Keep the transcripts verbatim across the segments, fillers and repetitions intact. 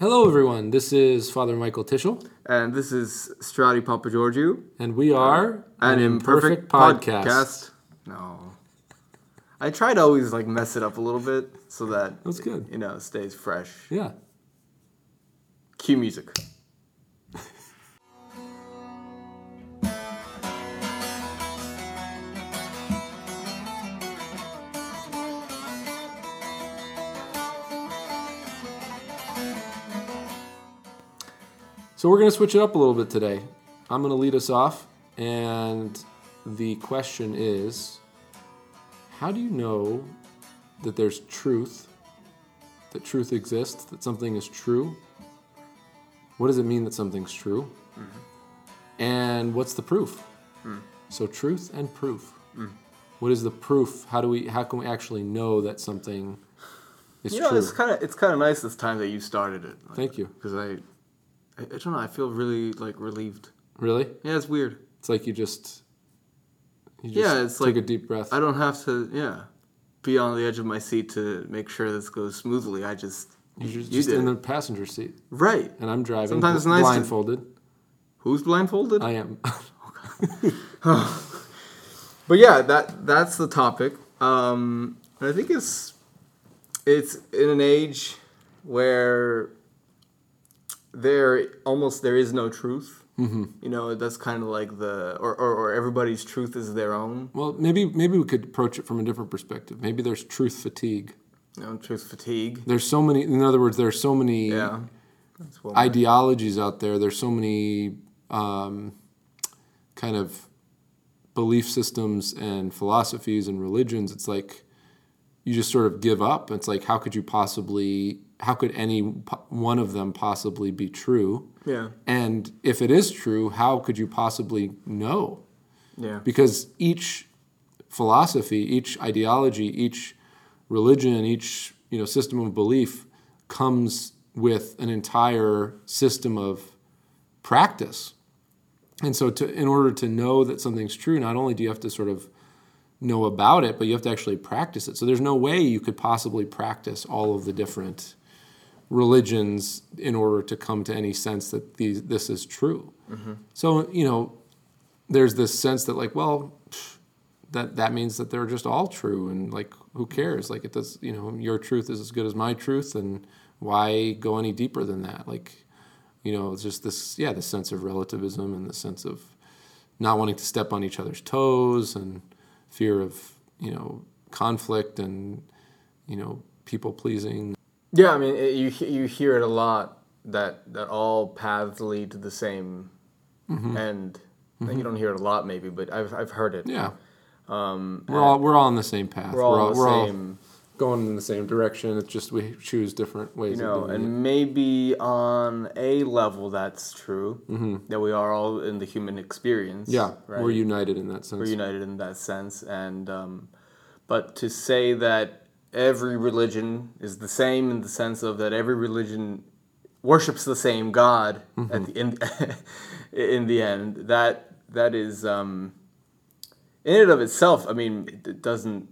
Hello, everyone. This is Father Michael Tishel. And this is Strati Papagiorgio. And we are An, an Imperfect, Imperfect Podcast. Podcast. No. I try to always like mess it up a little bit so that That's good. It, you know, stays fresh. Yeah. Cue music. So we're going to switch it up a little bit today. I'm going to lead us off, and the question is, how do you know that there's truth, that truth exists, that something is true? What does it mean that something's true? Mm-hmm. And what's the proof? Mm. So truth and proof. Mm. What is the proof? How do we? How can we actually know that something is you know, true? It's kind of it's kind of nice this time that you started it. Like, Thank you. Because I... I don't know, I feel really, like, relieved. Really? Yeah, it's weird. It's like you just, you just yeah, it's take like, a deep breath. I don't have to, yeah, be on the edge of my seat to make sure this goes smoothly. I just, You're just, you just did in it. The passenger seat. Right. And I'm driving Sometimes bl- nice blindfolded. To, who's blindfolded? I am. Oh, God. But, yeah, that that's the topic. Um, and I think it's it's in an age where... There almost there is no truth. Mm-hmm. You know, that's kind of like the or, or or everybody's truth is their own. Well, maybe maybe we could approach it from a different perspective. Maybe there's truth fatigue. No, truth fatigue. There's so many. In other words, there's so many yeah. that's well ideologies right. out there. There's so many um, kind of belief systems and philosophies and religions. It's like you just sort of give up. It's like how could you possibly. How could any one of them possibly be true? Yeah. And if it is true, how could you possibly know? Yeah. Because each philosophy, each ideology, each religion, each, you know, system of belief comes with an entire system of practice. And so to, in order to know that something's true, not only do you have to sort of know about it, but you have to actually practice it. So there's no way you could possibly practice all of the different religions in order to come to any sense that these, this is true. Mm-hmm. So, you know, there's this sense that like, well, that that means that they're just all true and like, who cares? Like it does, you know, your truth is as good as my truth and why go any deeper than that? Like, you know, it's just this, yeah, the sense of relativism and the sense of not wanting to step on each other's toes and fear of, you know, conflict and, you know, people pleasing. Yeah, I mean, it, you you hear it a lot that that all paths lead to the same mm-hmm. end. Mm-hmm. You don't hear it a lot, maybe, but I've I've heard it. Yeah, um, we're all we're all on the same path. We're all we're all, we're all going in the same direction. It's just we choose different ways. You know, of doing and it. Maybe on a level that's true mm-hmm. that we are all in the human experience. Yeah, right? We're united in that sense. We're united in that sense, and um, but to say that. Every religion is the same in the sense of that every religion worships the same God mm-hmm. at the end, in the end. That that is um, in and of itself. I mean, it doesn't.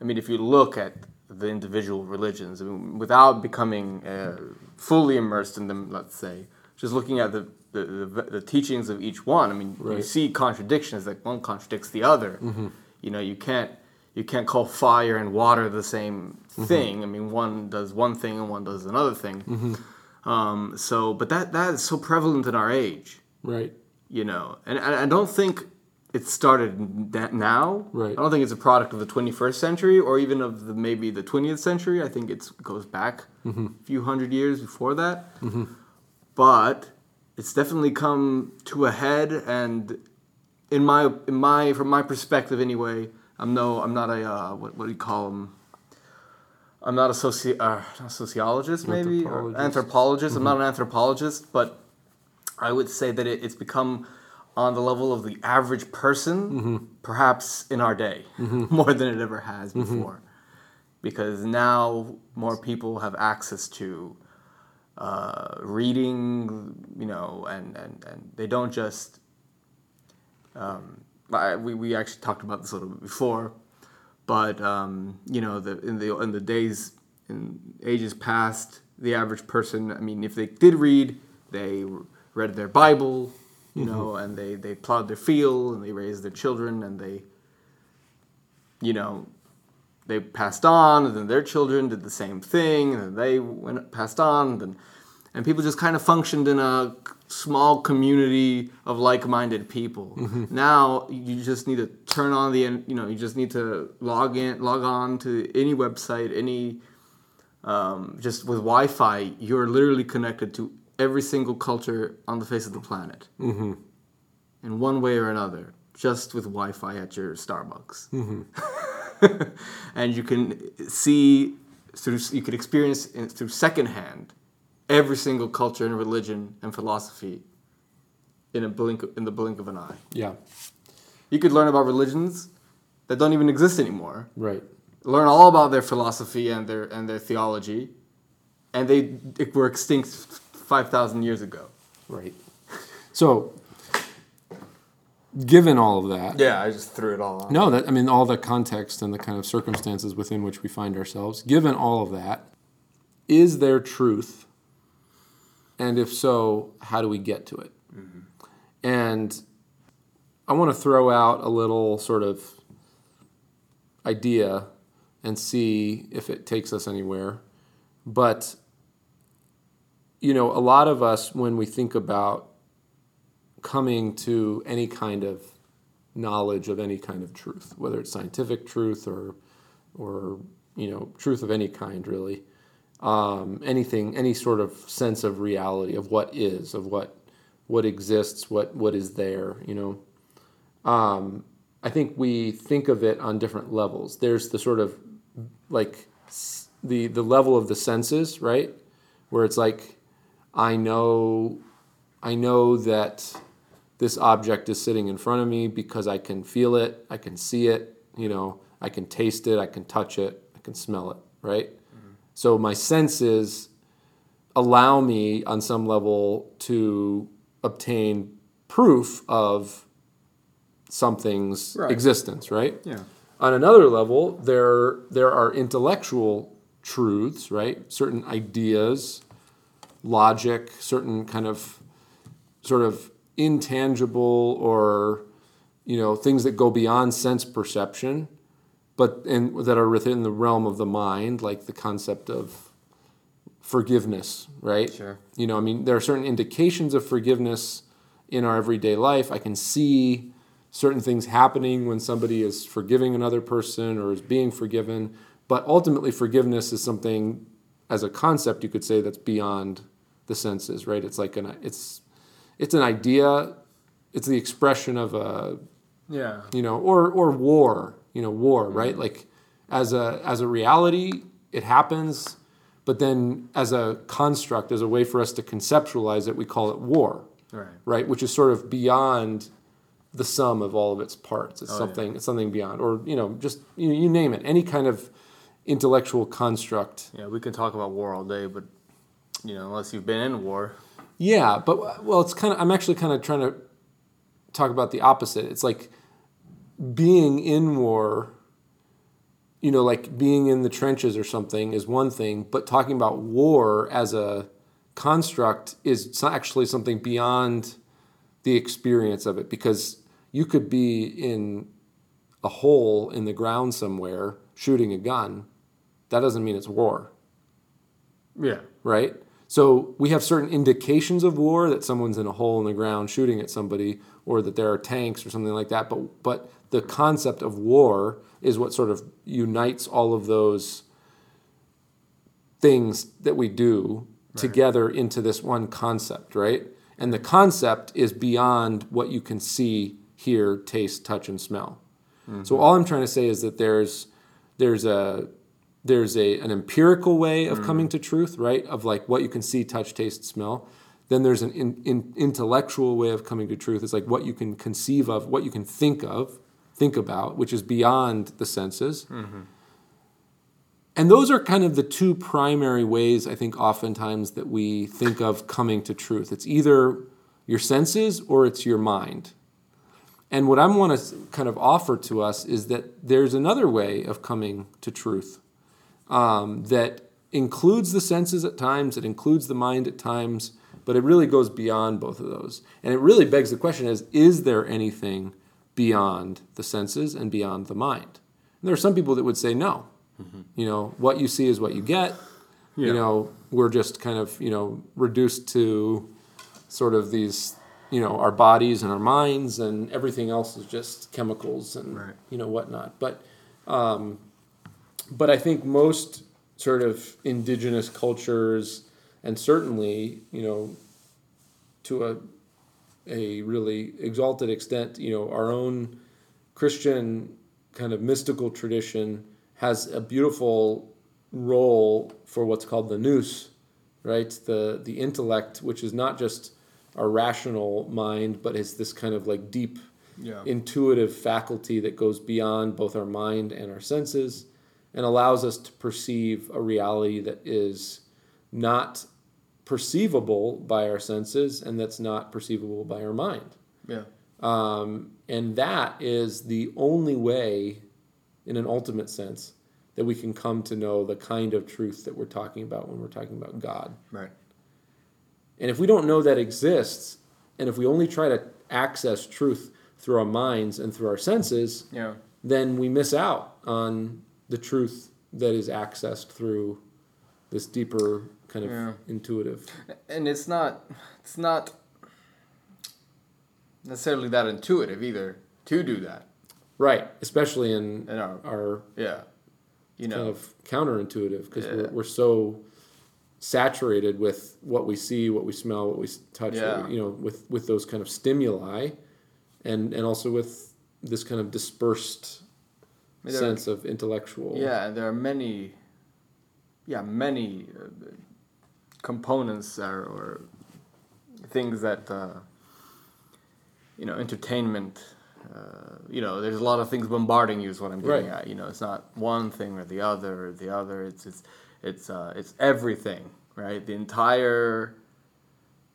I mean, if you look at the individual religions, I mean, without becoming uh, fully immersed in them, let's say, just looking at the the, the, the teachings of each one. I mean, right. You see contradictions. Like one contradicts the other. Mm-hmm. You know, you can't. You can't call fire and water the same thing. Mm-hmm. I mean, one does one thing and one does another thing. Mm-hmm. Um, so, but that that is so prevalent in our age, right? You know, and, and I don't think it started that now. Right. I don't think it's a product of the twenty-first century or even of the maybe the twentieth century. I think it goes back mm-hmm. a few hundred years before that. Mm-hmm. But it's definitely come to a head, and in my in my from my perspective, anyway. I'm no, I'm not a, uh, what, what do you call them? I'm not a, soci- uh, a sociologist, maybe? Anthropologist. Or anthropologist. Mm-hmm. I'm not an anthropologist, but I would say that it, it's become on the level of the average person, mm-hmm. perhaps in our day, mm-hmm. more than it ever has mm-hmm. before. Because now more people have access to uh, reading, you know, and, and, and they don't just... Um, I, we we actually talked about this a little bit before, but um, you know the in the in the days in ages past the average person, I mean, if they did read, they read their Bible, you know, mm-hmm. and they, they plowed their field, and they raised their children, and they, you know, they passed on, and then their children did the same thing, and then they went passed on, and then, and people just kind of functioned in a small community of like-minded people. Mm-hmm. Now you just need to turn on the, you know, you just need to log in, log on to any website, any, um, just with Wi-Fi, you're literally connected to every single culture on the face of the planet, mm-hmm. in one way or another, just with Wi-Fi at your Starbucks, mm-hmm. and you can see through, you can experience through secondhand every single culture and religion and philosophy in a blink, in the blink of an eye. Yeah, you could learn about religions that don't even exist anymore. Right. Learn all about their philosophy and their and their theology, and they were extinct five thousand years ago. Right. So, given all of that, yeah, I just threw it all on. No, that I mean all the context and the kind of circumstances within which we find ourselves. Given all of that, is there truth? And if so, how do we get to it? Mm-hmm. And I want to throw out a little sort of idea and see if it takes us anywhere. But, you know, a lot of us, when we think about coming to any kind of knowledge of any kind of truth, whether it's scientific truth or, or you know, truth of any kind, really, Um, anything, any sort of sense of reality, of what is, of what what exists, what what is there, you know. Um, I think we think of it on different levels. There's the sort of, like, the, the level of the senses, right? Where it's like, I know, I know that this object is sitting in front of me because I can feel it, I can see it, you know, I can taste it, I can touch it, I can smell it, right? So my senses allow me, on some level, to obtain proof of something's right. existence, right? Yeah. On another level, there there are intellectual truths, right? Certain ideas, logic, certain kind of sort of intangible or, you know, things that go beyond sense perception. But and that are within the realm of the mind, like the concept of forgiveness, right? Sure. You know, I mean, there are certain indications of forgiveness in our everyday life. I can see certain things happening when somebody is forgiving another person or is being forgiven. But ultimately, forgiveness is something, as a concept, you could say, that's beyond the senses, right? It's like an it's it's an idea. It's the expression of a yeah, you know, or or war. You know, war, right? Like, as a as a reality, it happens, but then as a construct, as a way for us to conceptualize it, we call it war, right? Right? Which is sort of beyond the sum of all of its parts. It's oh, something. Yeah. It's something beyond, or you know, just you, you name it, any kind of intellectual construct. Yeah, we can talk about war all day, but you know, unless you've been in war. Yeah, but well, it's kind of. I'm actually kind of trying to talk about the opposite. It's like. Being in war, you know, like being in the trenches or something is one thing, but talking about war as a construct is actually something beyond the experience of it, because you could be in a hole in the ground somewhere shooting a gun. That doesn't mean it's war. Yeah. Right? So we have certain indications of war, that someone's in a hole in the ground shooting at somebody, or that there are tanks or something like that. But but the concept of war is what sort of unites all of those things that we do right. together into this one concept, right? And the concept is beyond what you can see, hear, taste, touch, and smell. Mm-hmm. So all I'm trying to say is that there's there's a there's a an empirical way of mm-hmm. coming to truth, right? Of like what you can see, touch, taste, smell. Then there's an in, in intellectual way of coming to truth. It's like what you can conceive of, what you can think of, think about, which is beyond the senses. Mm-hmm. And those are kind of the two primary ways, I think, oftentimes that we think of coming to truth. It's either your senses or it's your mind. And what I want to kind of offer to us is that there's another way of coming to truth um, that includes the senses at times, it includes the mind at times, but it really goes beyond both of those. And it really begs the question is, is there anything beyond the senses and beyond the mind? And there are some people that would say no. Mm-hmm. You know, what you see is what you get. Yeah. You know, we're just kind of, you know, reduced to sort of these, you know, our bodies and our minds, and everything else is just chemicals and, right. you know, whatnot. But, um, but I think most sort of indigenous cultures, and certainly, you know, to a a really exalted extent, you know, our own Christian kind of mystical tradition has a beautiful role for what's called the nous, right? The the intellect, which is not just our rational mind, but it's this kind of like deep, yeah. intuitive faculty that goes beyond both our mind and our senses and allows us to perceive a reality that is not perceivable by our senses and that's not perceivable by our mind. Yeah. Um, and that is the only way, in an ultimate sense, that we can come to know the kind of truth that we're talking about when we're talking about God. Right. And if we don't know that exists, and if we only try to access truth through our minds and through our senses, yeah. then we miss out on the truth that is accessed through this deeper kind of yeah. intuitive. And it's not it's not necessarily that intuitive either to do that. Right, especially in, in our, our yeah, you know, kind of counterintuitive, because yeah. we're, we're so saturated with what we see, what we smell, what we touch, yeah. you know, with, with those kind of stimuli, and, and also with this kind of dispersed I mean, sense are, of intellectual. Yeah, there are many, yeah, many uh, components or, or things that, uh, you know, entertainment. Uh, you know, there's a lot of things bombarding you is what I'm getting right. at. You know, it's not one thing or the other or the other. It's it's it's uh, it's everything, right? The entire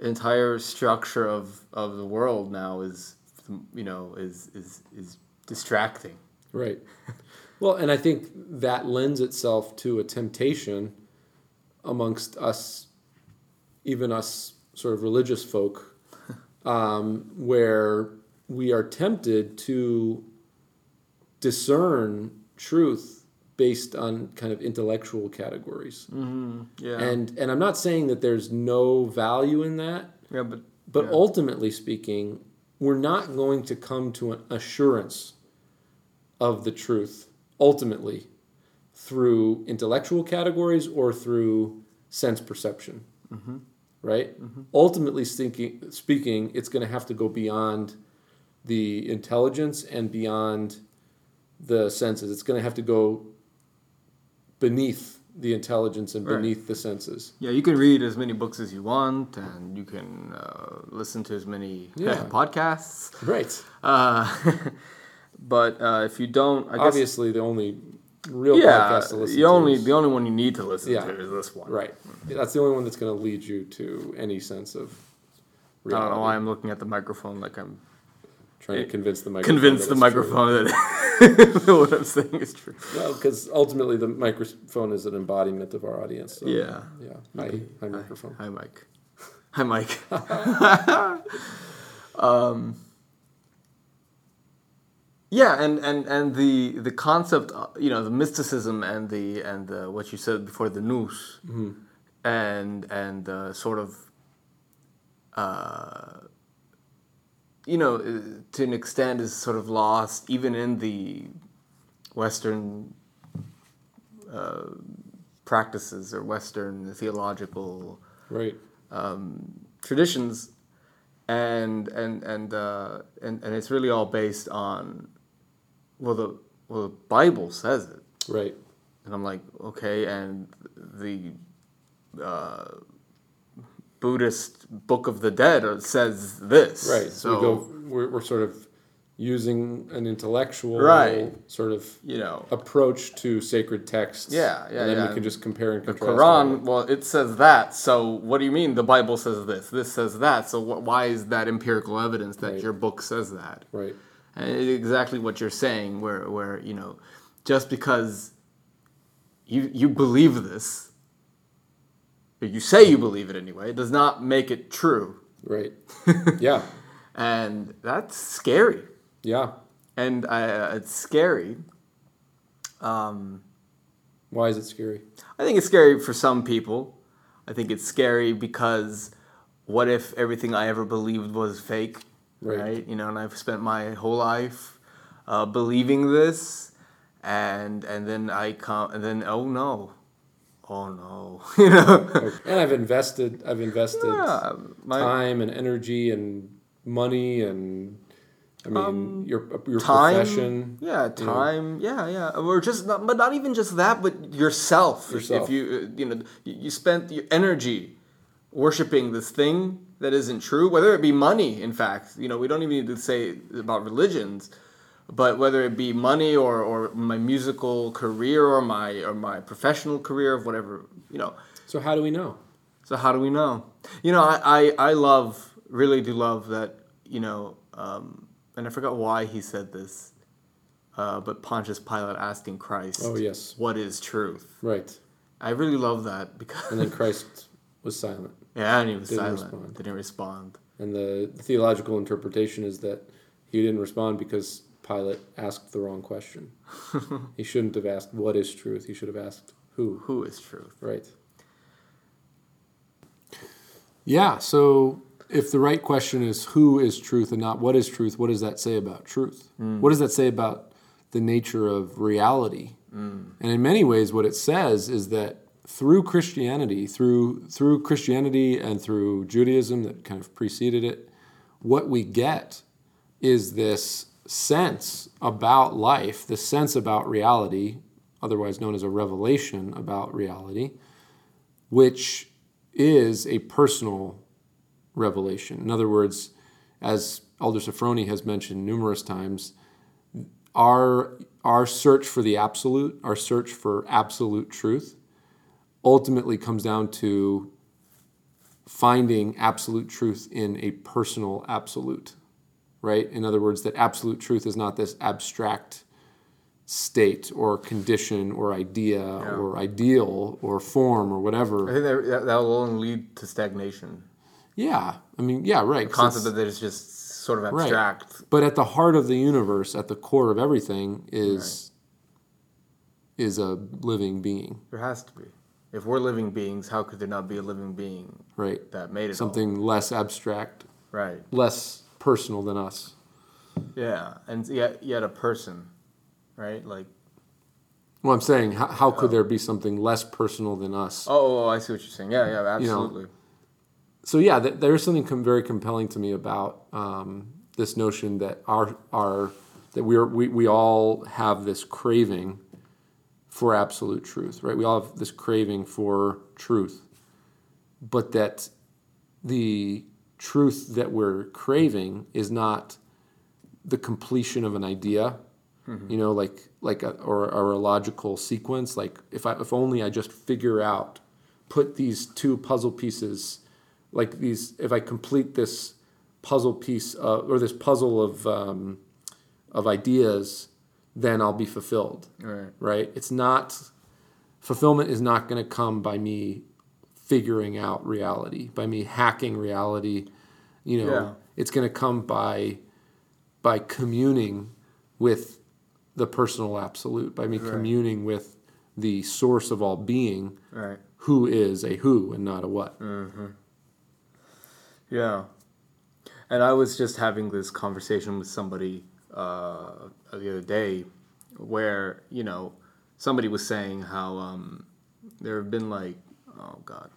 entire structure of, of the world now is, you know, is is is distracting. Right. Well, and I think that lends itself to a temptation amongst us, even us sort of religious folk, um, where we are tempted to discern truth based on kind of intellectual categories. Mm-hmm. Yeah. And and I'm not saying that there's no value in that. Yeah, but but yeah. ultimately speaking, we're not going to come to an assurance of the truth ultimately through intellectual categories or through sense perception. Mm-hmm. Right? Mm-hmm. Ultimately thinking, speaking, it's going to have to go beyond the intelligence and beyond the senses. It's going to have to go beneath the intelligence and beneath right. the senses. Yeah, you can read as many books as you want, and you can uh, listen to as many yeah. podcasts. Right. Uh, but uh, if you don't... I Obviously, guess, the only real yeah, podcast to listen the only, to is... the only one you need to listen yeah, to is this one. Right. Mm-hmm. That's the only one that's going to lead you to any sense of reality. I don't know why I'm looking at the microphone like I'm... Trying to convince the microphone. Convince that the microphone that what I'm saying is true. Well, because ultimately the microphone is an embodiment of our audience. So yeah. Yeah. Hi, hi, hi, microphone. Hi, Mike. Hi, Mike. um, yeah, and, and, and the the concept, you know, the mysticism and the and the, what you said before, the nous, mm-hmm. and and uh, sort of. Uh, you know, to an extent is sort of lost even in the Western uh, practices or Western theological right. um, traditions, and and and, uh, and and it's really all based on well the well the Bible says it right, and I'm like okay, and the uh, Buddhist Book of the Dead says this. Right. So we go, we're, we're sort of using an intellectual right. sort of you know approach to sacred texts. Yeah, yeah, and then yeah. we can just compare and contrast. The Quran, well, it says that. So what do you mean the Bible says this? This says that. So wh- why is that empirical evidence that right. your book says that? Right. And it's exactly what you're saying, where where you know, just because you you believe this but you say you believe it anyway, does not make it true. Right. Yeah. And that's scary. Yeah. And I, uh, it's scary. Um, Why is it scary? I think it's scary for some people. I think it's scary because what if everything I ever believed was fake? Right. Right? You know, and I've spent my whole life uh, believing this, and and then I come, and then oh no, oh no, you know. And I've invested, I've invested yeah, my, time and energy and money and. I mean, um, your your time, profession. Yeah, time. You know. Yeah, yeah. Or just, not, but not even just that, but yourself. yourself. If you, you know, you spent your energy worshiping this thing that isn't true, whether it be money, in fact. You know, we don't even need to say about religions, but whether it be money or, or my musical career or my or my professional career of whatever, you know. So how do we know? So how do we know? You know, I, I, I love, really do love that, you know, um, and I forgot why he said this, uh, but Pontius Pilate asking Christ, "Oh yes, what is truth?" Right. I really love that because. And then Christ was silent. Yeah, and he was didn't silent. Respond. Didn't respond. And the theological interpretation is that he didn't respond because Pilate asked the wrong question. He shouldn't have asked what is truth. He should have asked who. Who is truth? Right. Yeah. So. If the right question is who is truth and not what is truth, what does that say about truth? Mm. What does that say about the nature of reality? Mm. And in many ways, what it says is that through Christianity, through through Christianity and through Judaism that kind of preceded it, what we get is this sense about life, this sense about reality, otherwise known as a revelation about reality, which is a personal revelation. In other words, as Elder Sophrony has mentioned numerous times, our our search for the absolute, our search for absolute truth, ultimately comes down to finding absolute truth in a personal absolute, right? In other words, that absolute truth is not this abstract state or condition or idea yeah. or ideal or form or whatever. I think that that will only lead to stagnation. Yeah, I mean, yeah, right. The concept that is just sort of abstract. Right. But at the heart of the universe, at the core of everything, is right. is a living being. There has to be. If we're living beings, how could there not be a living being right. that made it Something all? less abstract, right? Less personal than us. Yeah, and yet, yet a person, right? Like. Well, I'm saying, how, how could oh. there be something less personal than us? Oh, oh, I see what you're saying. Yeah, yeah, absolutely. You know, So yeah, th- there is something com- very compelling to me about um, this notion that our our that we are we, we all have this craving for absolute truth, right? We all have this craving for truth, but that the truth that we're craving is not the completion of an idea, mm-hmm. you know, like like a, or, or a logical sequence. Like if I if only I just figure out, put these two puzzle pieces. Like these, if I complete this puzzle piece uh, or this puzzle of um, of ideas, then I'll be fulfilled. Right. Right. It's not fulfillment is not going to come by me figuring out reality, by me hacking reality. You know, yeah. It's going to come by by communing with the personal absolute, by me right. communing with the source of all being, right. who is a who and not a what. Mm-hmm. Yeah, and I was just having this conversation with somebody uh, the other day where, you know, somebody was saying how um, there have been like, oh God,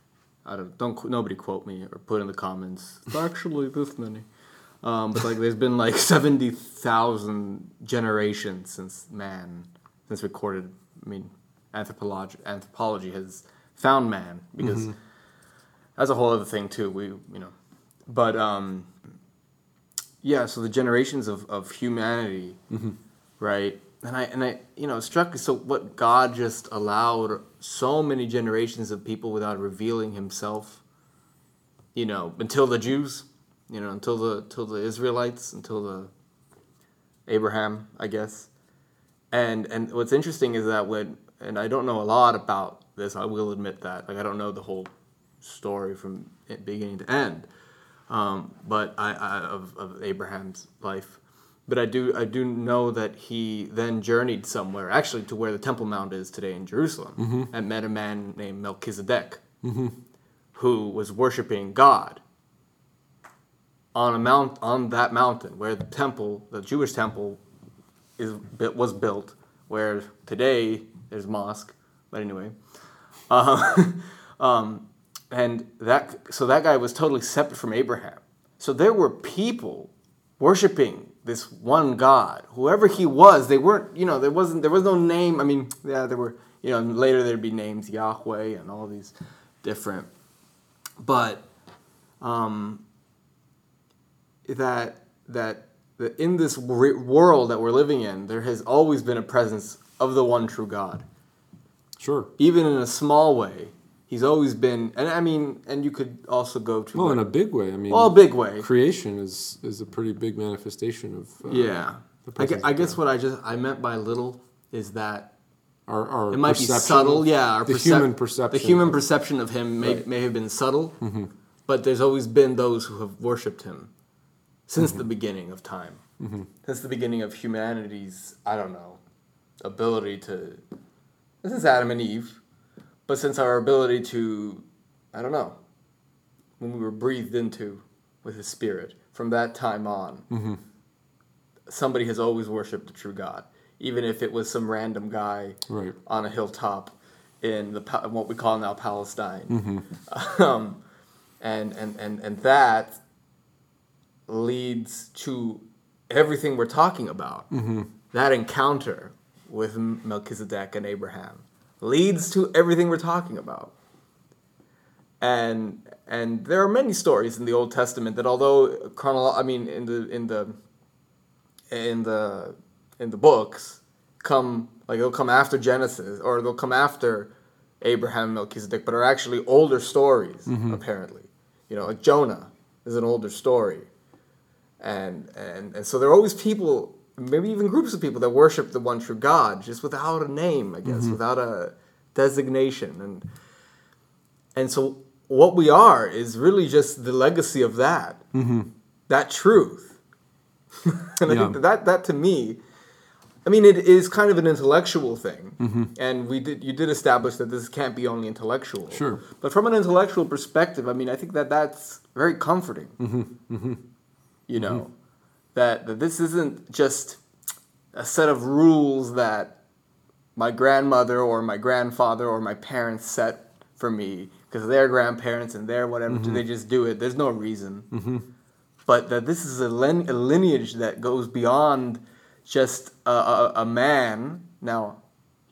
I don't, don't nobody quote me or put in the comments, actually this many, um, but like there's been like seventy thousand generations since man, since recorded, I mean, anthropology, anthropology has found man because mm-hmm. that's a whole other thing too, we, you know. But, um, yeah, so the generations of, of humanity, mm-hmm. right? And I, and I, you know, struck so what God just allowed so many generations of people without revealing himself, you know, until the Jews, you know, until the, until the Israelites, until the Abraham, I guess. And, and what's interesting is that when, and I don't know a lot about this, I will admit that, like I don't know the whole story from beginning to end, um, but I, I of, of Abraham's life. But I do I do know that he then journeyed somewhere, actually to where the Temple Mount is today in Jerusalem, mm-hmm. and met a man named Melchizedek, mm-hmm. who was worshiping God on a mount on that mountain where the temple, the Jewish temple, is was built. Where today there's mosque, but anyway, uh, um, and that so that guy was totally separate from Abraham. So there were people worshiping this one God, whoever he was. They weren't, you know, there wasn't, there was no name. I mean, yeah, there were, you know, later there'd be names, Yahweh and all these different, but um, that that that in this world that we're living in, there has always been a presence of the one true God. Sure. Even in a small way, he's always been, and I mean, and you could also go to... Well, like, in a big way, I mean... Well, a big way. Creation is, is a pretty big manifestation of... Uh, yeah. The I, gu- I guess what I just, I meant by little is that... Our, our It might be subtle, yeah. Our the percep- human perception. The human of, perception of him may, right. may have been subtle, mm-hmm. but there's always been those who have worshipped him since mm-hmm. the beginning of time. Mm-hmm. Since the beginning of humanity's, I don't know, ability to... This is Adam and Eve. But since our ability to, I don't know, when we were breathed into with his spirit, from that time on, mm-hmm. somebody has always worshipped the true God, even if it was some random guy right. on a hilltop in the in what we call now Palestine. Mm-hmm. Um, and, and, and, and that leads to everything we're talking about. Mm-hmm. That encounter with Melchizedek and Abraham leads to everything we're talking about. And and there are many stories in the Old Testament that although chronolo- I mean in the in the in the in the books come like they'll come after Genesis or they'll come after Abraham and Melchizedek, but are actually older stories, mm-hmm. apparently. You know, like Jonah is an older story. And and and so there are always people, maybe even groups of people that worship the one true God, just without a name, I guess, mm-hmm. without a designation. And and so what we are is really just the legacy of that, mm-hmm. that truth. And yeah. I think that, that, that to me, I mean, it is kind of an intellectual thing. Mm-hmm. And we did you did establish that this can't be only intellectual. Sure. But from an intellectual perspective, I mean, I think that that's very comforting, mm-hmm. Mm-hmm. you know. Mm-hmm. That, that this isn't just a set of rules that my grandmother or my grandfather or my parents set for me because they're grandparents and they're whatever, mm-hmm. they just do it. There's no reason. Mm-hmm. But that this is a, lin- a lineage that goes beyond just a, a, a man. Now,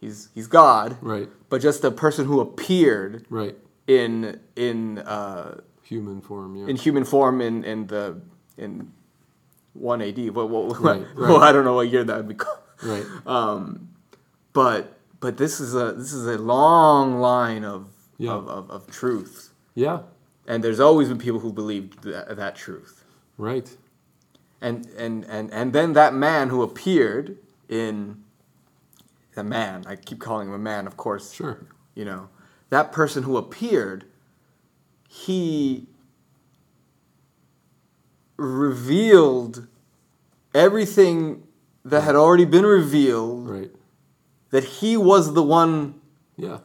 he's he's God. Right. But just a person who appeared right. in... in uh, human form, yeah. In human form in, in the... in. one A D What, what, right, right. Well, I don't know what year that would be called. Right. Um, but but this is a this is a long line of yeah. of, of, of truth. Yeah. And there's always been people who believed that, that truth. Right. And and and and then that man who appeared in the man, I keep calling him a man, of course. Sure. You know, that person who appeared, he revealed everything that had already been revealed. Right. That he was the one. Yeah.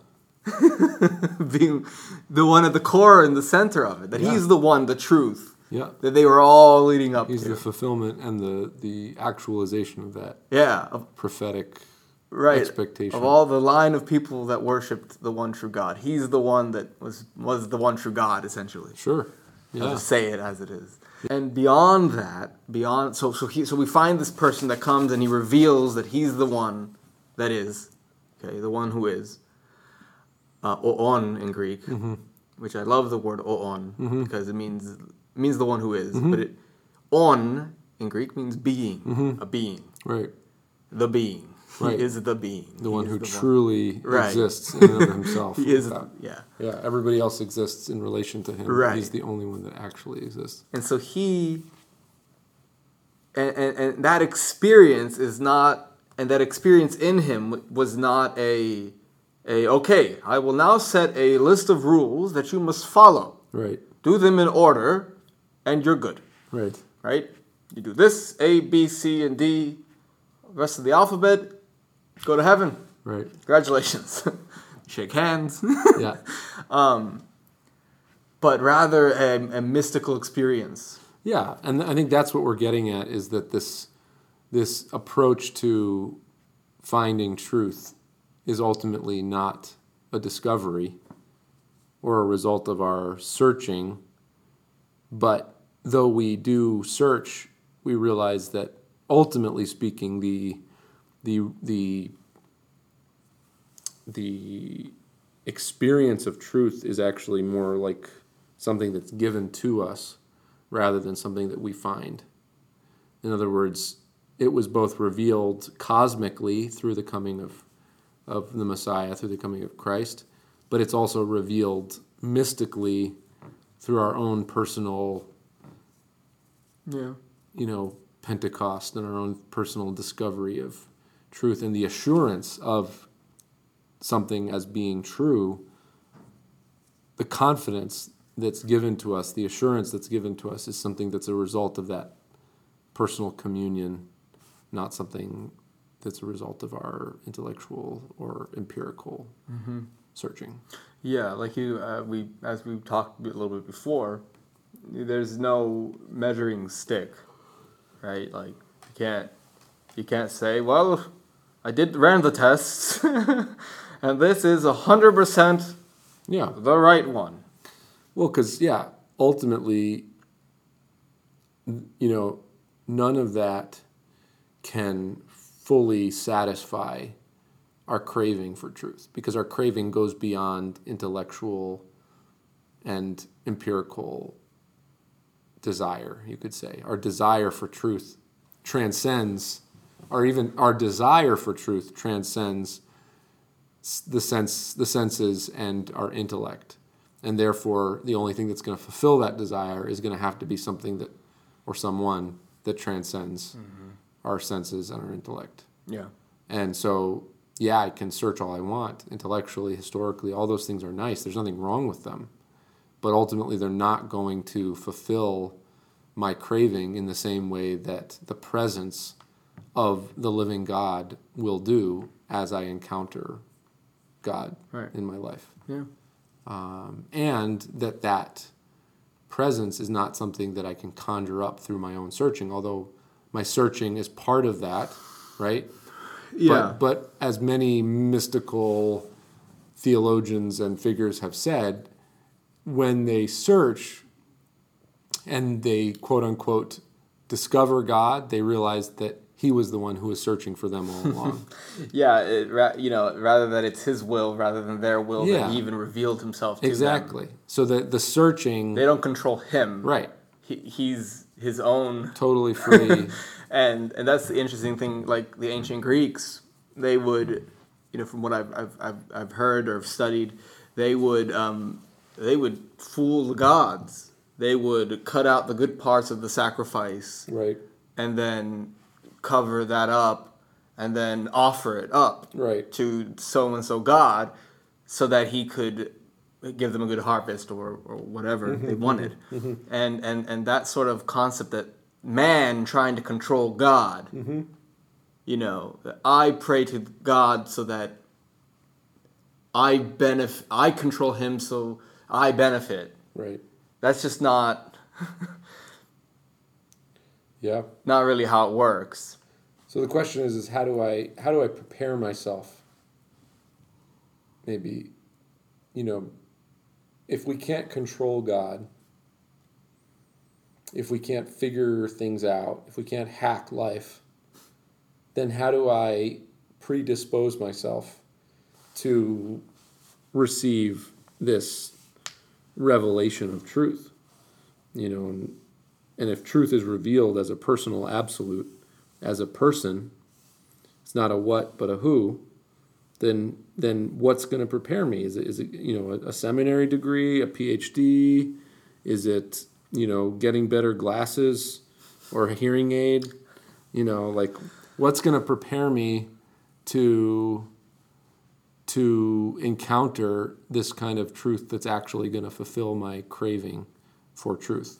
Being the one at the core and the center of it. That yeah. he's the one, the truth. Yeah. That they were all leading up he's to. He's the fulfillment and the, the actualization of that. Yeah. Of, prophetic right, expectation. Of all the line of people that worshipped the one true God. He's the one that was, was the one true God, essentially. Sure. Yeah. I'll just say it as it is. And beyond that, beyond so so he so we find this person that comes and he reveals that he's the one that is, okay, the one who is, uh, oon in Greek, mm-hmm. which I love the word oon mm-hmm. because it means it means the one who is, mm-hmm. but it on in Greek means being, mm-hmm. a being, right, the being. He right. is the being. The he one who the truly one. Exists right. in and of himself. He is, yeah. Yeah, everybody else exists in relation to him. Right. He's the only one that actually exists. And so he, and, and, and that experience is not, and that experience in him was not a a, okay, I will now set a list of rules that you must follow. Right. Do them in order, and you're good. Right. Right? You do this, A, B, C, and D, rest of the alphabet, go to heaven. Right. Congratulations. Shake hands. Yeah. Um, but rather a, a mystical experience. Yeah, and I think that's what we're getting at, is that this this approach to finding truth is ultimately not a discovery or a result of our searching, but though we do search, we realize that ultimately speaking, the the the the experience of truth is actually more like something that's given to us rather than something that we find. In other words, it was both revealed cosmically through the coming of of the Messiah, through the coming of Christ, but it's also revealed mystically through our own personal, yeah, you know, Pentecost and our own personal discovery of truth and the assurance of something as being true, the confidence that's given to us, the assurance that's given to us is something that's a result of that personal communion, not something that's a result of our intellectual or empirical mm-hmm. searching. Yeah, like you, uh, we as we talked a little bit before, there's no measuring stick, right? Like you can't you can't say, well, I did ran the tests, and this is a hundred percent, yeah, the right one. Well, because, yeah, ultimately, you know, none of that can fully satisfy our craving for truth, because our craving goes beyond intellectual and empirical desire, you could say. Our desire for truth transcends, or even our desire for truth transcends the sense, the senses and our intellect. And therefore, the only thing that's going to fulfill that desire is going to have to be something that, or someone that transcends mm-hmm. our senses and our intellect. Yeah. And so, yeah, I can search all I want intellectually, historically, all those things are nice. There's nothing wrong with them. But ultimately, they're not going to fulfill my craving in the same way that the presence of the living God will do as I encounter God right. in my life. Yeah. Um, and that that presence is not something that I can conjure up through my own searching, although my searching is part of that, right? Yeah. But, but as many mystical theologians and figures have said, when they search and they, quote unquote, discover God, they realize that He was the one who was searching for them all along. yeah, it, ra- you know, rather that it's His will rather than their will yeah. that He even revealed Himself to exactly. them. Exactly. So the, the searching... They don't control Him. Right. He, he's His own... Totally free. and and that's the interesting thing. Like the ancient Greeks, they would, you know, from what I've I've I've, I've heard or studied, they would um, they would fool the gods. They would cut out the good parts of the sacrifice. Right. And then... cover that up and then offer it up right. to so and so God, so that He could give them a good harvest or, or whatever mm-hmm. they wanted, mm-hmm. and and and that sort of concept that man trying to control God, mm-hmm. you know, I pray to God so that I benefit, I control Him so I benefit. Right. That's just not. Yeah. Not really how it works. So the question is, is how do I how do I prepare myself? Maybe, you know, if we can't control God, if we can't figure things out, if we can't hack life, then how do I predispose myself to receive this revelation of truth? You know, and And if truth is revealed as a personal absolute, as a person, it's not a what but a who, then then what's going to prepare me? Is it, is it you know, a, a seminary degree, a P H D? Is it, you know, getting better glasses or a hearing aid? You know, like what's going to prepare me to to encounter this kind of truth that's actually going to fulfill my craving for truth.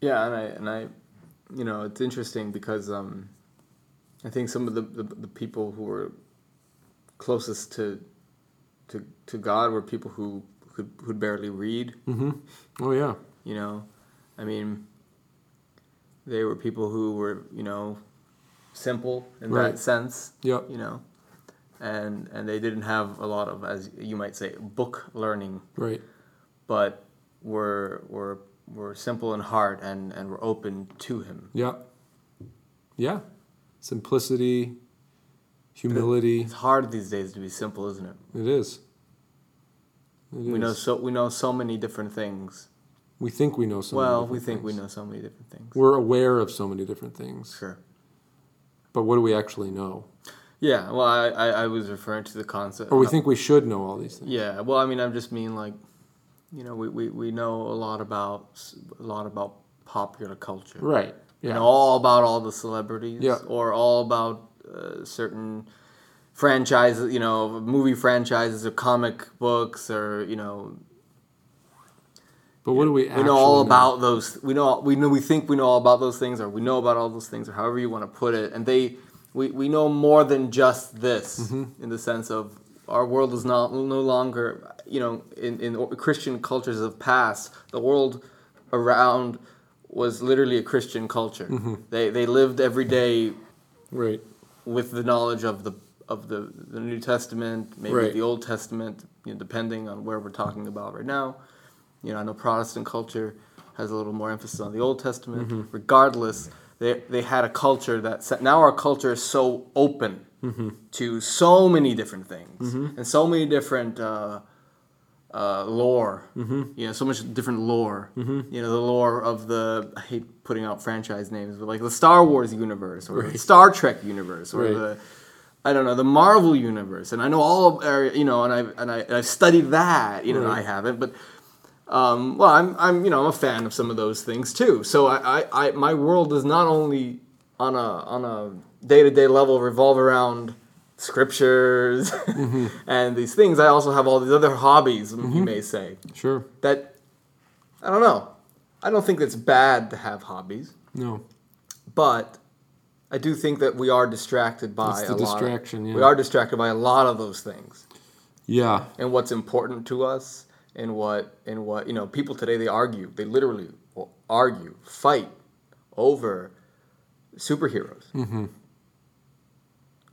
Yeah, and I and I, you know, it's interesting because um, I think some of the, the, the people who were closest to to to God were people who could could barely read. Mm-hmm. Oh yeah. You know, I mean, they were people who were, you know, simple in right. that sense. Yep. You know, and and they didn't have a lot of, as you might say, book learning. Right. But were were. were simple in heart and, and were open to him. Yeah. Yeah. Simplicity, humility. It's hard these days to be simple, isn't it? It is. It we is. know so we know so many different things. We think we know so well, many different things. Well, we think things. we know so many different things. We're aware of so many different things. Sure. But what do we actually know? Yeah, well, I, I, I was referring to the concept. Or we think we should know all these things. Yeah, well, I mean, I'm just mean like, you know, we, we, we know a lot about a lot about popular culture, right? Yeah, you know, all about all the celebrities, yeah. or all about uh, certain franchises, you know, movie franchises or comic books, or you know. But what do we? We know all know? about those. We know we know we think we know all about those things, or we know about all those things, or however you want to put it. And they, we, we know more than just this, mm-hmm. in the sense of our world is not no longer. You know, in, in Christian cultures of past, the world around was literally a Christian culture. Mm-hmm. They they lived every day, right, with the knowledge of the of the, the New Testament, maybe right. the Old Testament, you know, depending on where we're talking about right now. You know, I know Protestant culture has a little more emphasis on the Old Testament. Mm-hmm. Regardless, they they had a culture that set, now our culture is so open mm-hmm. to so many different things mm-hmm. and so many different. Uh, Uh, lore, mm-hmm. you know, so much different lore. Mm-hmm. You know, the lore of the, I hate putting out franchise names, but like the Star Wars universe, or right. the Star Trek universe, or right. the, I don't know, the Marvel universe. And I know all of, you know, and I've and I and I've studied that. You know, right. I haven't, but um, well, I'm I'm you know I'm a fan of some of those things too. So I, I, I my world is not only on a on a day to day level revolve around. Scriptures mm-hmm. and these things. I also have all these other hobbies, mm-hmm. you may say. Sure. That I don't know. I don't think it's bad to have hobbies. No. But I do think that we are distracted by That's the a distraction, lot. Of, yeah. We are distracted by a lot of those things. Yeah. And what's important to us, and what and what you know. People today, they argue. They literally will argue, fight over superheroes. Mm-hmm.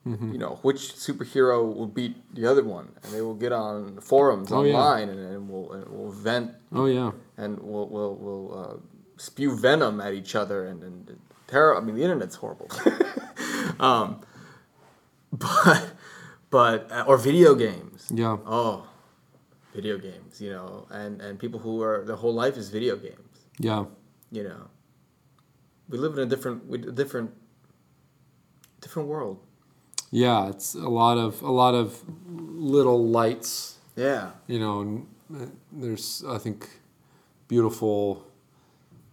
Mm-hmm. You know, which superhero will beat the other one, and they will get on forums oh, online, yeah. and, and will and will vent. Oh yeah, and will will will uh, spew venom at each other, and and terror. I mean, the internet's horrible. um, but but or video games. Yeah. Oh, video games. You know, and and people who are their whole life is video games. Yeah. You know, we live in a different a different different world. Yeah, it's a lot of a lot of little lights. Yeah, you know, and there's I think beautiful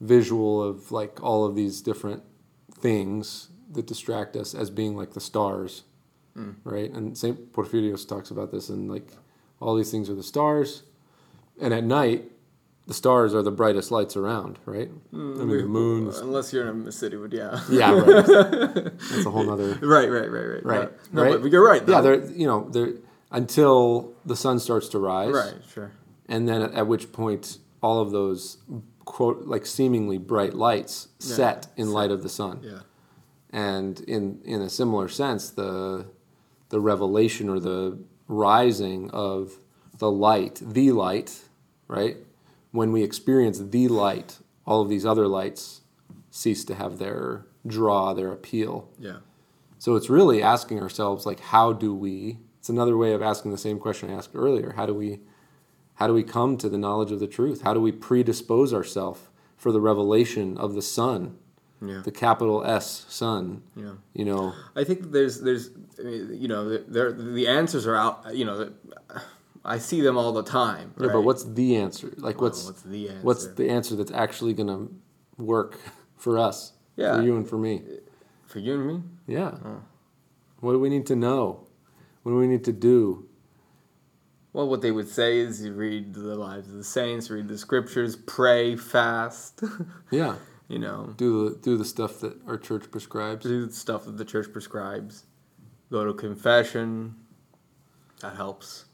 visual of like all of these different things that distract us as being like the stars, mm. right? And Saint Porphyrios talks about this, and like all these things are the stars, and at night the stars are the brightest lights around, right? Mm, I mean, we, the moon. The unless you're in a city, would yeah. Yeah, right. That's a whole other. Right, right, right, right. Right. No, right? But you're right. Though. Yeah, they're you know they're until the sun starts to rise. Right, sure. And then at, at which point all of those quote like seemingly bright lights yeah, set in set. light of the sun. Yeah. And in in a similar sense, the the revelation or the rising of the light, the light, right? When we experience the light, all of these other lights cease to have their draw, their appeal. Yeah. So it's really asking ourselves, like, how do we? It's another way of asking the same question I asked earlier. How do we? How do we come to the knowledge of the truth? How do we predispose ourselves for the revelation of the sun? Yeah. The capital S sun. Yeah. You know. I think there's there's you know there the answers are out. You know. The, I see them all the time. Right? Yeah, but what's the answer? Like, well, what's what's the answer? What's the answer that's actually gonna work for us? Yeah. For you and for me. For you and me? Yeah. Oh. What do we need to know? What do we need to do? Well, what they would say is you read the lives of the saints, read the scriptures, pray, fast. Yeah. You know. Do the, do the stuff that our church prescribes. Do the stuff that the church prescribes. Go to confession. That helps.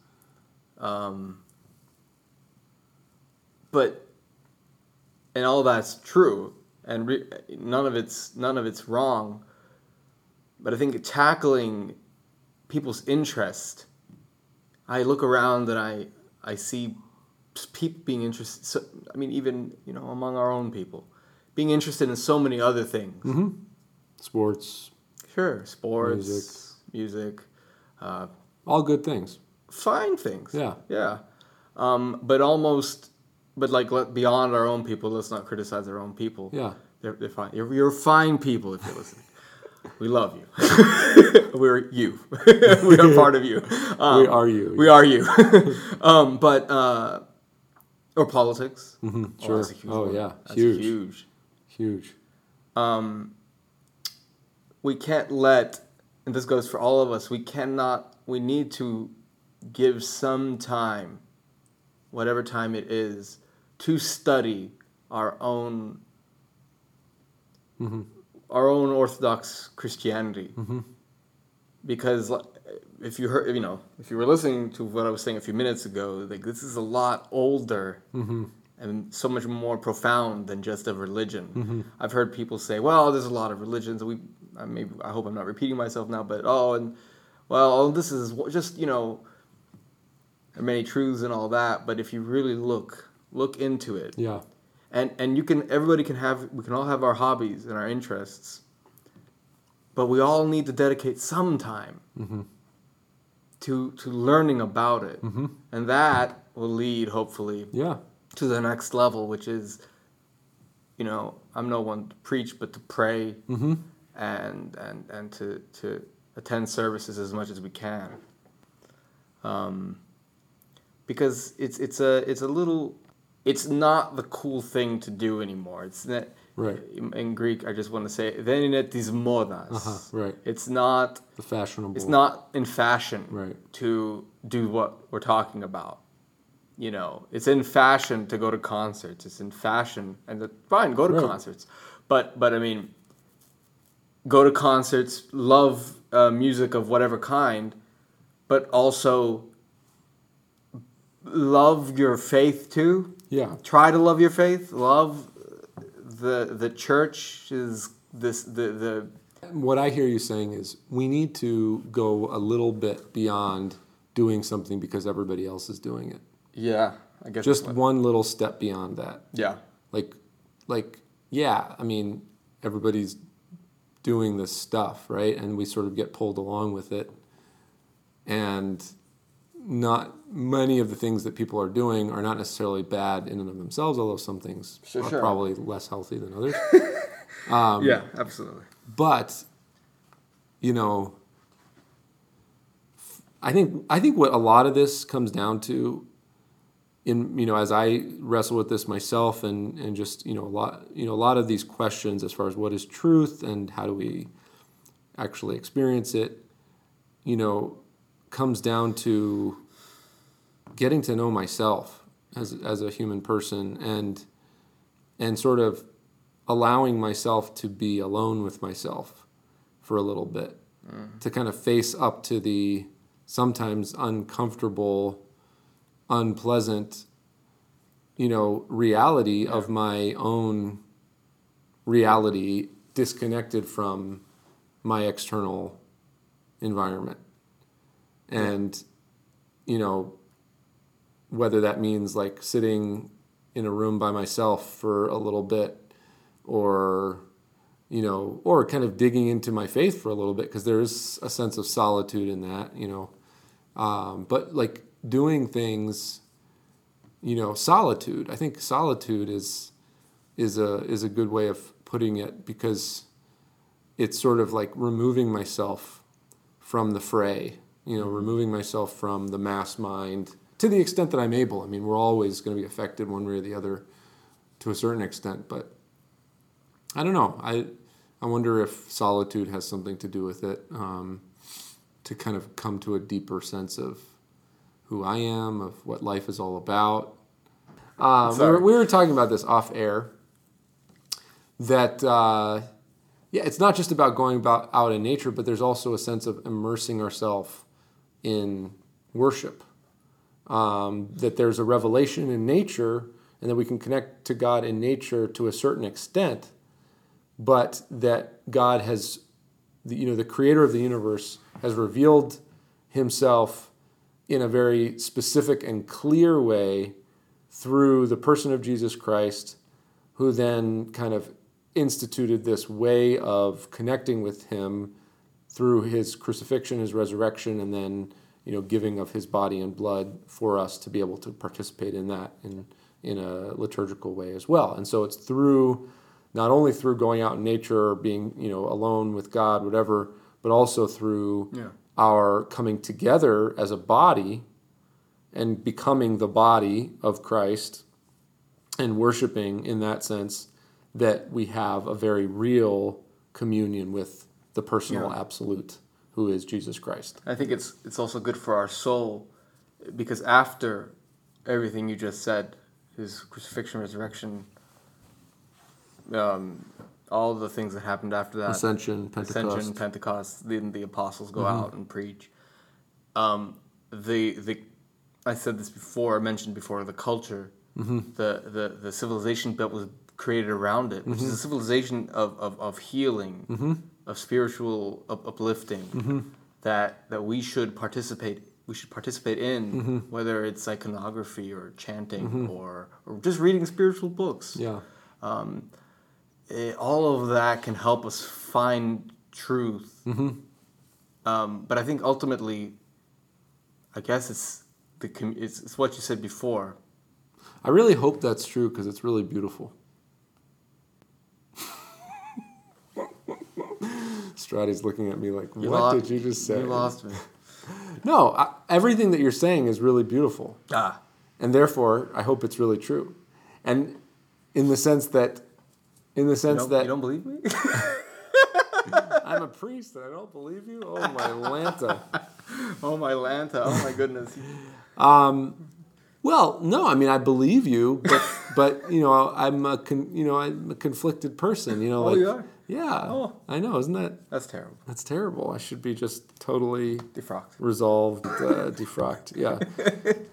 Um, but, and all that's true, and re- none of it's none of it's wrong. But I think tackling people's interest, I look around and I I see people being interested. So, I mean, even you know among our own people, being interested in so many other things. Mm-hmm. Sports. Sure, sports, music, music uh, all good things. Fine things. Yeah, yeah. Um, but almost, but like beyond our own people. Let's not criticize our own people. Yeah, they're, they're fine. You're, you're fine people if you're listening. We love you. We're you. We are part of you. Um, we are you. We are you. um, but, uh, or politics. Mm-hmm, oh, sure. That's a huge oh, one. yeah. That's huge. Huge. Huge. Um, we can't let, and this goes for all of us, we cannot, we need to give some time, whatever time it is, to study our own. Mm-hmm. Our own Orthodox Christianity, mm-hmm. because if you heard, you know, if you were listening to what I was saying a few minutes ago, like this is a lot older mm-hmm. and so much more profound than just a religion. Mm-hmm. I've heard people say, "Well, there's a lot of religions." We, I maybe, I hope I'm not repeating myself now, but oh, and well, this is just you know, many truths and all that. But if you really look, look into it, yeah. And and you can everybody can have we can all have our hobbies and our interests, but we all need to dedicate some time mm-hmm. to to learning about it, mm-hmm. and that will lead hopefully yeah. to the next level, which is, you know, I'm no one to preach, but to pray mm-hmm. and and and to to attend services as much as we can, um, because it's it's a it's a little. It's not the cool thing to do anymore. It's not, right. In Greek, I just want to say, "Deninetis modas." Uh-huh, right. It's not the fashionable. It's not in fashion right. to do what we're talking about. You know, it's in fashion to go to concerts. It's in fashion, and the, fine, go to right. concerts. But but I mean, go to concerts, love uh, music of whatever kind, but also love your faith too. Yeah. Try to love your faith. Love the the church is this the the. What I hear you saying is we need to go a little bit beyond doing something because everybody else is doing it. Yeah, I guess just one little step beyond that. Yeah. Like, like yeah. I mean, everybody's doing this stuff, right? And we sort of get pulled along with it, and. Not many of the things that people are doing are not necessarily bad in and of themselves, although some things sure, are sure. probably less healthy than others. um, yeah, absolutely. But, you know, I think I think what a lot of this comes down to, in you know, as I wrestle with this myself, and and just you know a lot you know a lot of these questions as far as what is truth and how do we actually experience it, you know. Comes down to getting to know myself as as a human person and and sort of allowing myself to be alone with myself for a little bit mm. to kind of face up to the sometimes uncomfortable, unpleasant, you know, reality yeah. of my own reality disconnected from my external environment. And, you know, whether that means like sitting in a room by myself for a little bit or, you know, or kind of digging into my faith for a little bit because there is a sense of solitude in that, you know. Um, but like doing things, you know, solitude. I think solitude is is a is a good way of putting it because it's sort of like removing myself from the fray. You know, removing myself from the mass mind to the extent that I'm able. I mean, we're always going to be affected one way or the other to a certain extent, but I don't know. I I wonder if solitude has something to do with it. Um, to kind of come to a deeper sense of who I am, of what life is all about. Um, we, were, we were talking about this off air, that uh, yeah, it's not just about going about out in nature, but there's also a sense of immersing ourselves in worship. Um, that there's a revelation in nature, and that we can connect to God in nature to a certain extent, but that God has, you know, the creator of the universe has revealed himself in a very specific and clear way through the person of Jesus Christ, who then kind of instituted this way of connecting with him through his crucifixion, his resurrection, and then, you know, giving of his body and blood for us to be able to participate in that in, in a liturgical way as well. And so it's through, not only through going out in nature or being, you know, alone with God, whatever, but also through yeah. our coming together as a body and becoming the body of Christ and worshiping in that sense, that we have a very real communion with the personal yeah. absolute who is Jesus Christ. I think it's it's also good for our soul, because after everything you just said, his crucifixion, resurrection, um, all the things that happened after that, Ascension, Pentecost, Ascension, Pentecost then the apostles go mm-hmm. out and preach. Um, the the I said this before, I mentioned before, the culture, mm-hmm. the, the, the civilization that was created around it, which mm-hmm. is a civilization of, of, of healing, mm-hmm. of spiritual uplifting, mm-hmm. that that we should participate we should participate in, mm-hmm. whether it's iconography or chanting mm-hmm. or, or just reading spiritual books. Yeah, um, it, all of that can help us find truth. Mm-hmm. Um, but I think ultimately, I guess it's the it's, it's what you said before. I really hope that's true, because it's really beautiful. Strati's looking at me like, what you lost, did you just say? You lost me. No, I, everything that you're saying is really beautiful. Ah. And therefore, I hope it's really true. And in the sense that... in the sense that... You don't believe me? I'm a priest and I don't believe you? Oh, my Lanta. Oh, my Lanta. Oh, my goodness. um, well, no, I mean, I believe you, but, but you know, I'm a con, you know, I'm a conflicted person. You know, oh, like, you are? Yeah, oh. I know, isn't that... That's terrible. That's terrible. I should be just totally... Defrocked. Resolved, uh, defrocked, yeah.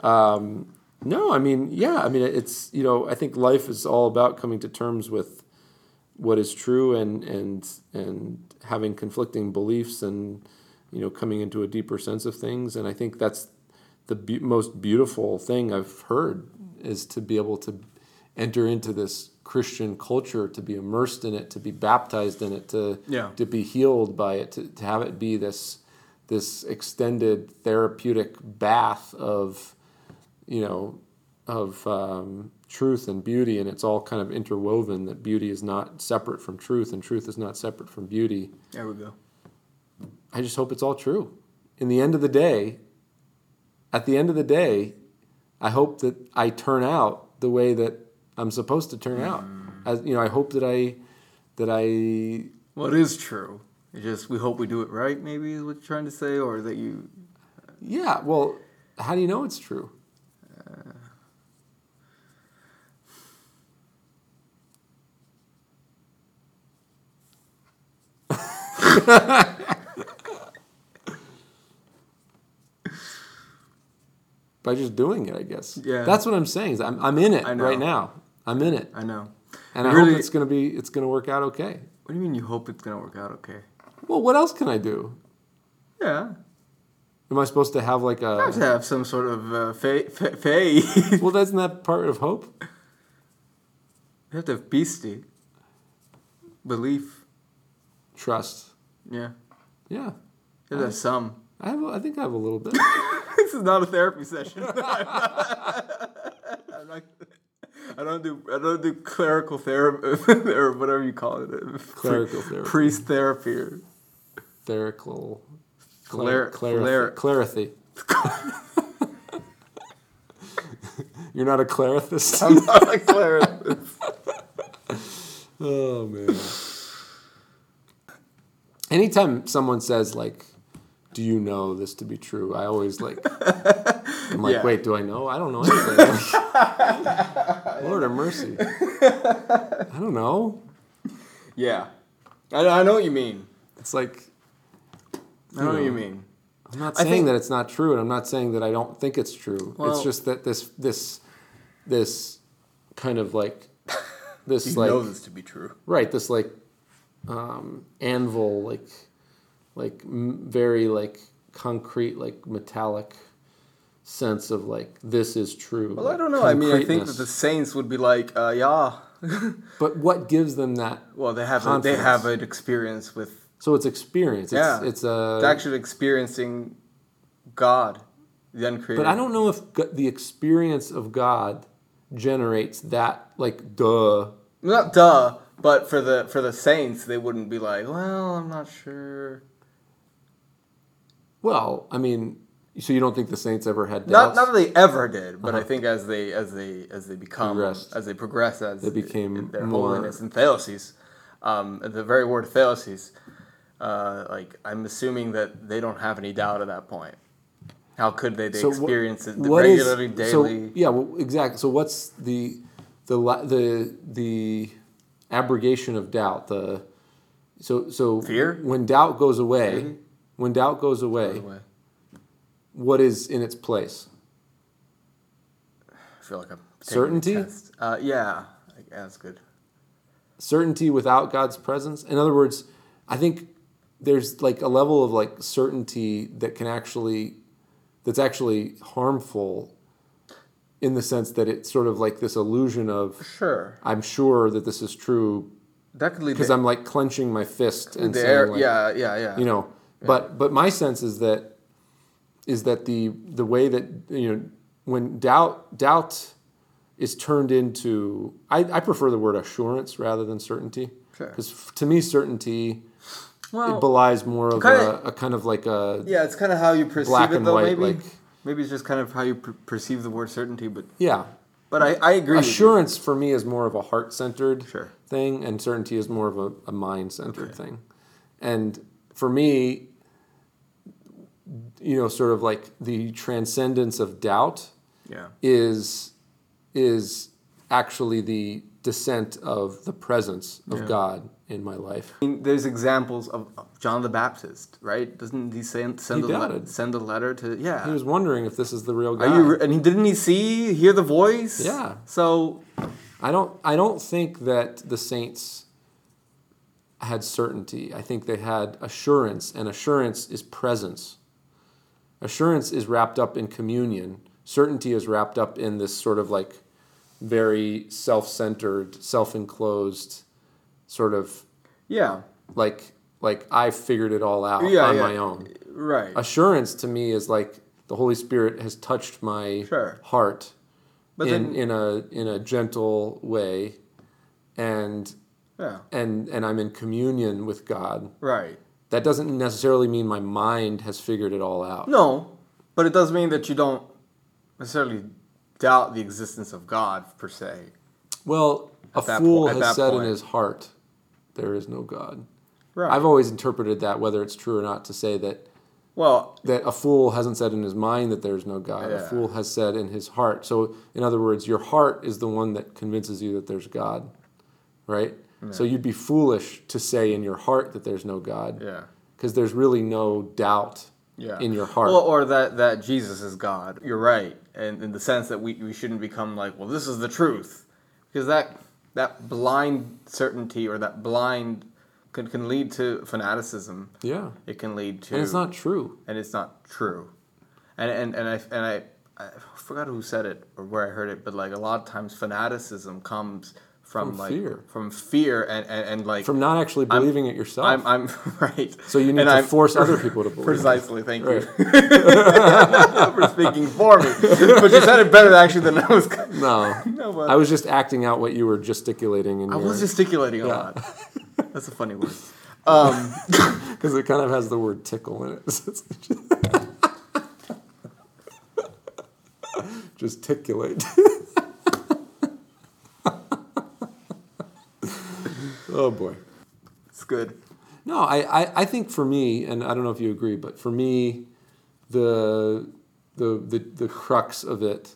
Um, no, I mean, yeah, I mean, it's, you know, I think life is all about coming to terms with what is true and and and having conflicting beliefs and, you know, coming into a deeper sense of things. And I think that's the be- most beautiful thing I've heard, is to be able to enter into this Christian culture, to be immersed in it, to be baptized in it, to yeah. to be healed by it, to, to have it be this this extended therapeutic bath of, you know, of um, truth and beauty, and it's all kind of interwoven, that beauty is not separate from truth and truth is not separate from beauty. There we go. I just hope it's all true. In the end of the day, at the end of the day, I hope that I turn out the way that I'm supposed to turn out. As, you know, I hope that I, that I... Well, it is true. It's just, we hope we do it right, maybe, is what you're trying to say, or that you... Yeah, well, how do you know it's true? Uh, By just doing it, I guess. Yeah. That's what I'm saying, is I'm, I'm in it right now. I'm in it. I know. And I really, hope it's going to be, it's going to work out okay. What do you mean you hope it's going to work out okay? Well, what else can I do? Yeah. Am I supposed to have like a... I have to have some sort of uh, faith. Fa- fa- well, isn't that part of hope? You have to have beastie. Belief. Trust. Yeah. Yeah. You have to have some. I, have a, I think I have a little bit. This is not a therapy session. I'm not, I'm not, I don't do I don't do clerical therapy or whatever you call it. Clerical therapy. Priest therapy. Or Therical. Cler- cler- cler- clerithy. You're not a clerithist? I'm not a clerithist. Oh, man. Anytime someone says, like, do you know this to be true? I always like, I'm like, yeah. wait, do I know? I don't know anything. Lord have mercy. I don't know. Yeah. I, I know what you mean. It's like, you I know, know what you mean. I'm not saying think, that it's not true, and I'm not saying that I don't think it's true. Well, it's just that this, this, this kind of like, this you like. You know this to be true. Right. This like um, anvil, like. Like m- very like concrete, like metallic sense of like this is true. Well, like, I don't know. I mean, I think that the saints would be like, uh, yeah. But what gives them that? Well, they have a, they have an experience with. So it's experience. It's, yeah, it's a. It's actually experiencing God, the uncreated. But I don't know if go- the experience of God generates that. Like duh. Not duh, but for the for the saints, they wouldn't be like, well, I'm not sure. Well, I mean, so you don't think the saints ever had doubts? Not, not that they ever did, but uh-huh. I think as they as they as they become Progressed. as they progress as they became in their more... holiness and theosis, um, the very word theosis, uh, like I'm assuming that they don't have any doubt at that point. How could they? They so experience what, it what regularly, is, daily. So, yeah, well, exactly. So what's the the the the abrogation of doubt? The so so fear when doubt goes away. Mm-hmm. When doubt goes away, away, what is in its place? I feel like I'm taking certainty. A test. Uh, yeah, that's good. Certainty without God's presence. In other words, I think there's like a level of like certainty that can actually, that's actually harmful, in the sense that it's sort of like this illusion of sure, I'm sure that this is true. That could lead because I'm like clenching my fist and saying, air, like, yeah, yeah, yeah, you know. But but my sense is that is that the the way that you know when doubt doubt is turned into I, I prefer the word assurance rather than certainty because sure. to me certainty well, it belies more of kind a, of, a kind of like a yeah it's kind of how you perceive it though white, maybe like, maybe it's just kind of how you per- perceive the word certainty but yeah but I, I agree assurance with you. For me is more of a heart centered sure. thing and certainty is more of a, a mind centered okay. thing and for me. You know, sort of like the transcendence of doubt yeah. is is actually the descent of the presence of yeah. God in my life. I mean, there's examples of John the Baptist, right? Doesn't he send send, he a, le- send a letter to? Yeah, he was wondering if this is the real guy. Are you re- and he didn't he see hear the voice? Yeah. So, I don't I don't think that the saints had certainty. I think they had assurance, and assurance is presence. Assurance is wrapped up in communion. Certainty is wrapped up in this sort of like very self-centered, self-enclosed sort of yeah, like like I figured it all out yeah, on yeah. my own. Right. Assurance to me is like the Holy Spirit has touched my sure. heart but in then, in a in a gentle way, and yeah. and and I'm in communion with God. Right. That doesn't necessarily mean my mind has figured it all out. No, but it does mean that you don't necessarily doubt the existence of God, per se. Well, a fool has said in his heart, there is no God. Right. I've always interpreted that, whether it's true or not, to say that well, that a fool hasn't said in his mind that there's no God. Yeah. A fool has said in his heart. So, in other words, your heart is the one that convinces you that there's God, right? Yeah. So you'd be foolish to say in your heart that there's no God. Yeah. Because there's really no doubt yeah. in your heart. Well, or that, that Jesus is God. You're right. And in the sense that we, we shouldn't become like, well, this is the truth. Because that that blind certainty or that blind can, can lead to fanaticism. Yeah. It can lead to... And it's not true. And it's not true. And and, and I... And I I forgot who said it or where I heard it, but like a lot of times fanaticism comes... From, from like fear. From fear and, and, and like... From not actually believing I'm, it yourself. I'm, I'm right. So you need and to I'm, force other people to believe precisely, it. Precisely, thank right. you. yeah, for speaking for me. But you said it better actually than I was... No. no but I was just acting out what you were gesticulating. In I your, was gesticulating yeah. a lot. That's a funny word. Because um, it kind of has the word tickle in it. So it's just gesticulate. Oh boy, it's good. No, I, I, I think for me, and I don't know if you agree, but for me, the the the, the crux of it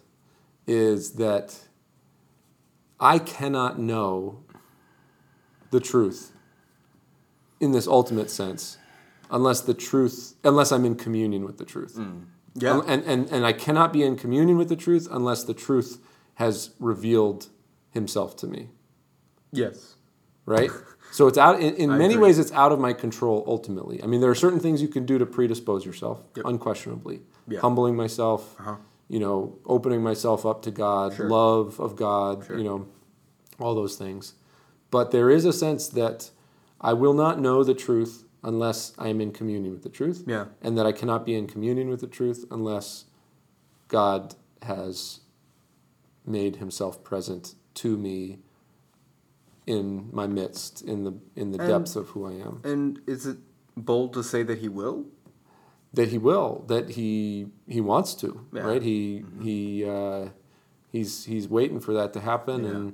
is that I cannot know the truth in this ultimate sense unless the truth unless I'm in communion with the truth. Mm. Yeah. And, and and I cannot be in communion with the truth unless the truth has revealed himself to me. Yes. Right? So it's out in, in many agree. ways it's out of my control ultimately. I mean, there are certain things you can do to predispose yourself, yep. unquestionably. Yeah. Humbling myself, uh-huh. you know, opening myself up to God, sure. love of God, sure. you know, all those things. But there is a sense that I will not know the truth unless I am in communion with the truth. Yeah. And that I cannot be in communion with the truth unless God has made himself present to me in my midst, in the in the and, depths of who I am. And is it bold to say that he will? That he will, that he he wants to, yeah. right? He mm-hmm. he uh, he's he's waiting for that to happen, yeah. and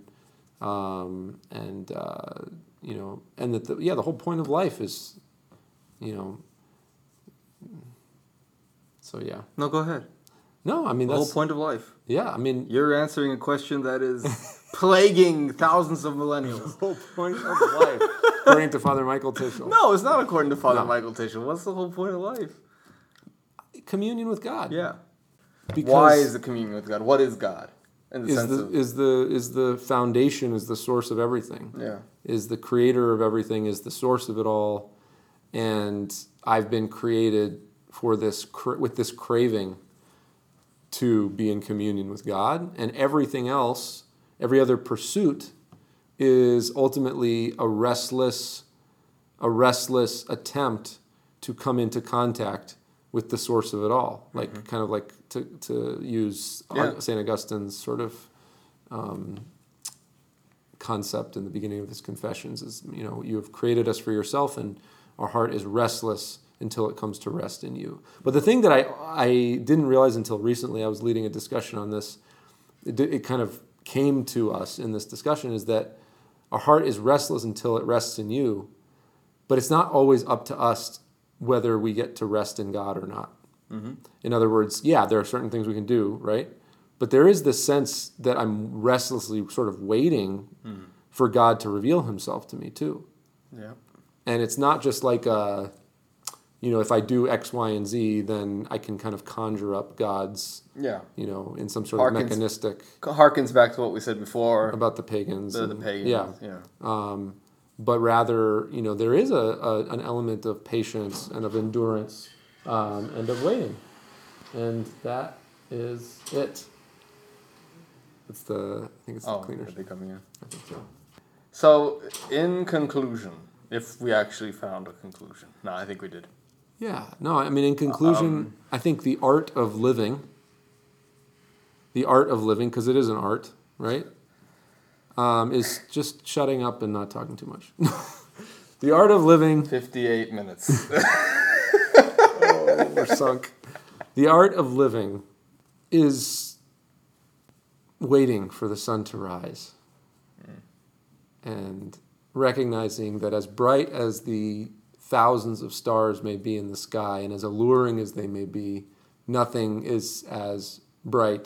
um, and uh, you know, and that the, yeah, the whole point of life is, you know. So yeah. No, go ahead. No, I mean the that's... The whole point of life. Yeah, I mean... You're answering a question that is plaguing thousands of millennials. The whole point of life. According to Father Michael Tishel. No, it's not according to Father no. Michael Tishel. What's the whole point of life? Communion with God. Yeah. Because why is the communion with God? What is God? In the is sense the, of... Is the, is the foundation, is the source of everything. Yeah. Is the creator of everything, is the source of it all. And I've been created for this cra- with this craving... to be in communion with God, and everything else, every other pursuit, is ultimately a restless, a restless attempt to come into contact with the source of it all. Like mm-hmm. kind of like to to use yeah. Saint Augustine's sort of um, concept in the beginning of his Confessions is, you know, you have created us for yourself, and our heart is restless until it comes to rest in you. But the thing that I I didn't realize until recently, I was leading a discussion on this, it, it kind of came to us in this discussion, is that our heart is restless until it rests in you, but it's not always up to us whether we get to rest in God or not. Mm-hmm. In other words, yeah, there are certain things we can do, right? But there is this sense that I'm restlessly sort of waiting mm-hmm. for God to reveal himself to me too. Yeah. And it's not just like a... you know, if I do X, Y, and Z, then I can kind of conjure up God's, yeah. you know, in some sort harkens, of mechanistic... Harkens back to what we said before. About the pagans. The, and, the pagans, yeah. yeah. Um, but rather, you know, there is a, a an element of patience and of endurance um, and of waiting. And that is it. It's the... I think it's oh, the cleaner. Oh, they coming in. I think so. So, in conclusion, if we actually found a conclusion. No, I think we did. Yeah, no, I mean, in conclusion, um, I think the art of living, the art of living, because it is an art, right, um, is just shutting up and not talking too much. The art of living... fifty-eight minutes. Oh, we're sunk. The art of living is waiting for the sun to rise. Mm. And recognizing that as bright as the thousands of stars may be in the sky, and as alluring as they may be, nothing is as bright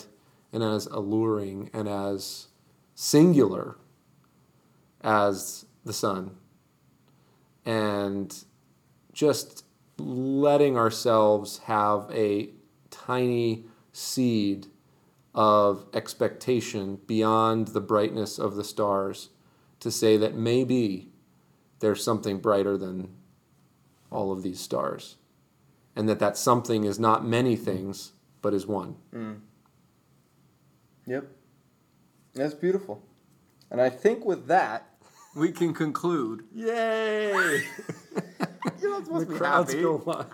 and as alluring and as singular as the sun. And just letting ourselves have a tiny seed of expectation beyond the brightness of the stars to say that maybe there's something brighter than all of these stars, and that that something is not many things, but is one. Mm. Yep. That's beautiful. And I think with that, we can conclude. Yay! You're not supposed the to be crowds happy. Go wild.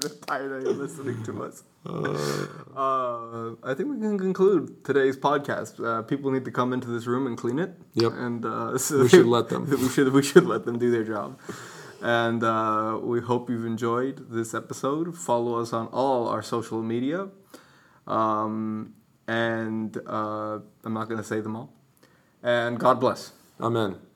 They're tired of listening to us. Uh, I think we can conclude today's podcast. Uh, people need to come into this room and clean it. Yep. And uh, so we should let them. We should. We should let them do their job. And uh, we hope you've enjoyed this episode. Follow us on all our social media. Um, and uh, I'm not going to say them all. And God bless. Amen.